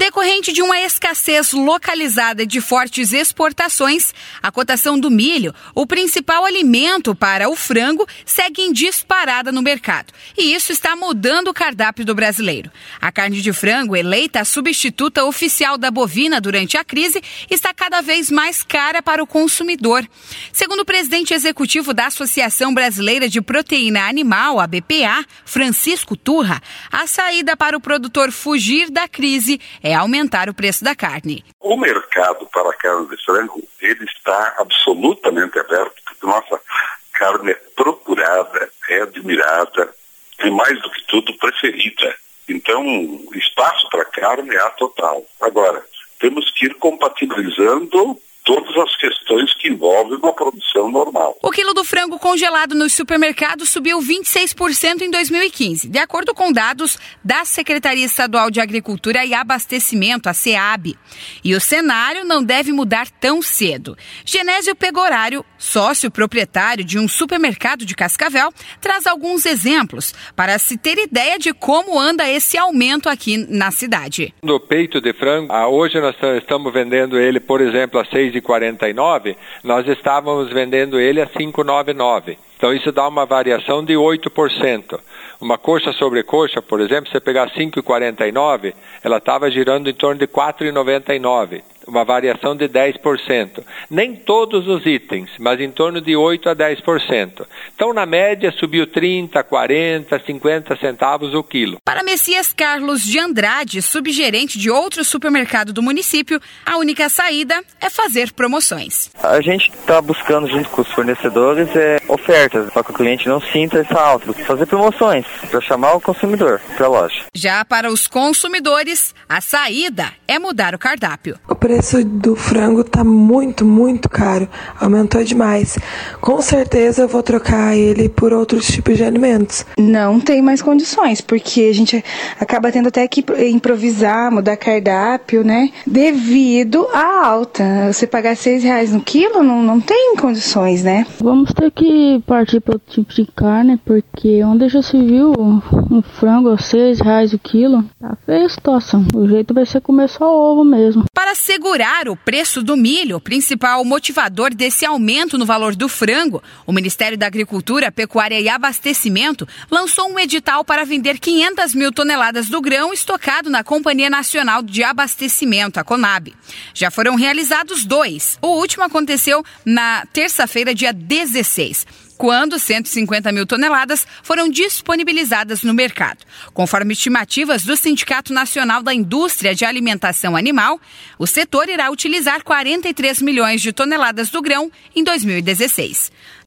Decorrente de uma escassez localizada de fortes exportações, a cotação do milho, o principal alimento para o frango, segue em disparada no mercado. E isso está mudando o cardápio do brasileiro. A carne de frango, eleita a substituta oficial da bovina durante a crise, está cada vez mais cara para o consumidor. Segundo o presidente executivo da Associação Brasileira de Proteína Animal, a BPA, Francisco Turra, a saída para o produtor fugir da crise é aumentar o preço da carne. O mercado para a carne de frango, ele está absolutamente aberto, porque nossa carne é procurada, é admirada e, mais do que tudo, preferida. Então, espaço para carne há total. Agora, temos que ir compatibilizando todas as questões que envolvem uma produção normal. O quilo do frango congelado nos supermercados subiu 26% em 2015. De acordo com dados da Secretaria Estadual de Agricultura e Abastecimento, a SEAB. E o cenário não deve mudar tão cedo. Genésio Pegorário, sócio proprietário de um supermercado de Cascavel, traz alguns exemplos para se ter ideia de como anda esse aumento aqui na cidade. No peito de frango, hoje nós estamos vendendo ele, por exemplo, a R$6,49, nós estávamos vendendo ele a R$5,99. Então isso dá uma variação de 8%. Uma coxa sobre coxa, por exemplo, se você pegar R$5,49, ela estava girando em torno de R$4,99. Uma variação de 10%. Nem todos os itens, mas em torno de 8% a 10%. Então, na média, subiu 30, 40, 50 centavos o quilo. Para Messias Carlos de Andrade, subgerente de outro supermercado do município, a única saída é fazer promoções. A gente está buscando, junto com os fornecedores, ofertas, para que o cliente não sinta essa alta, fazer promoções para chamar o consumidor para a loja. Já para os consumidores, a saída é mudar o cardápio. O preço do frango está muito caro, aumentou demais. Com certeza eu vou trocar ele por outros tipos de alimentos. Não tem mais condições, porque a gente acaba tendo até que improvisar, mudar cardápio, né? Devido à alta. Você pagar R$6 no quilo não tem condições, né? Vamos ter que partir para outro tipo de carne, porque onde já se viu um frango a R$6 o quilo, tá feia a situação. O jeito vai ser comer só ovo mesmo. Para segurar o preço do milho, o principal motivador desse aumento no valor do frango, o Ministério da Agricultura, Pecuária e Abastecimento lançou um edital para vender 500 mil toneladas do grão estocado na Companhia Nacional de Abastecimento, a CONAB. Já foram realizados 2. O último aconteceu na terça-feira, dia 16. Quando 150 mil toneladas foram disponibilizadas no mercado. Conforme estimativas do Sindicato Nacional da Indústria de Alimentação Animal, o setor irá utilizar 43 milhões de toneladas do grão em 2016.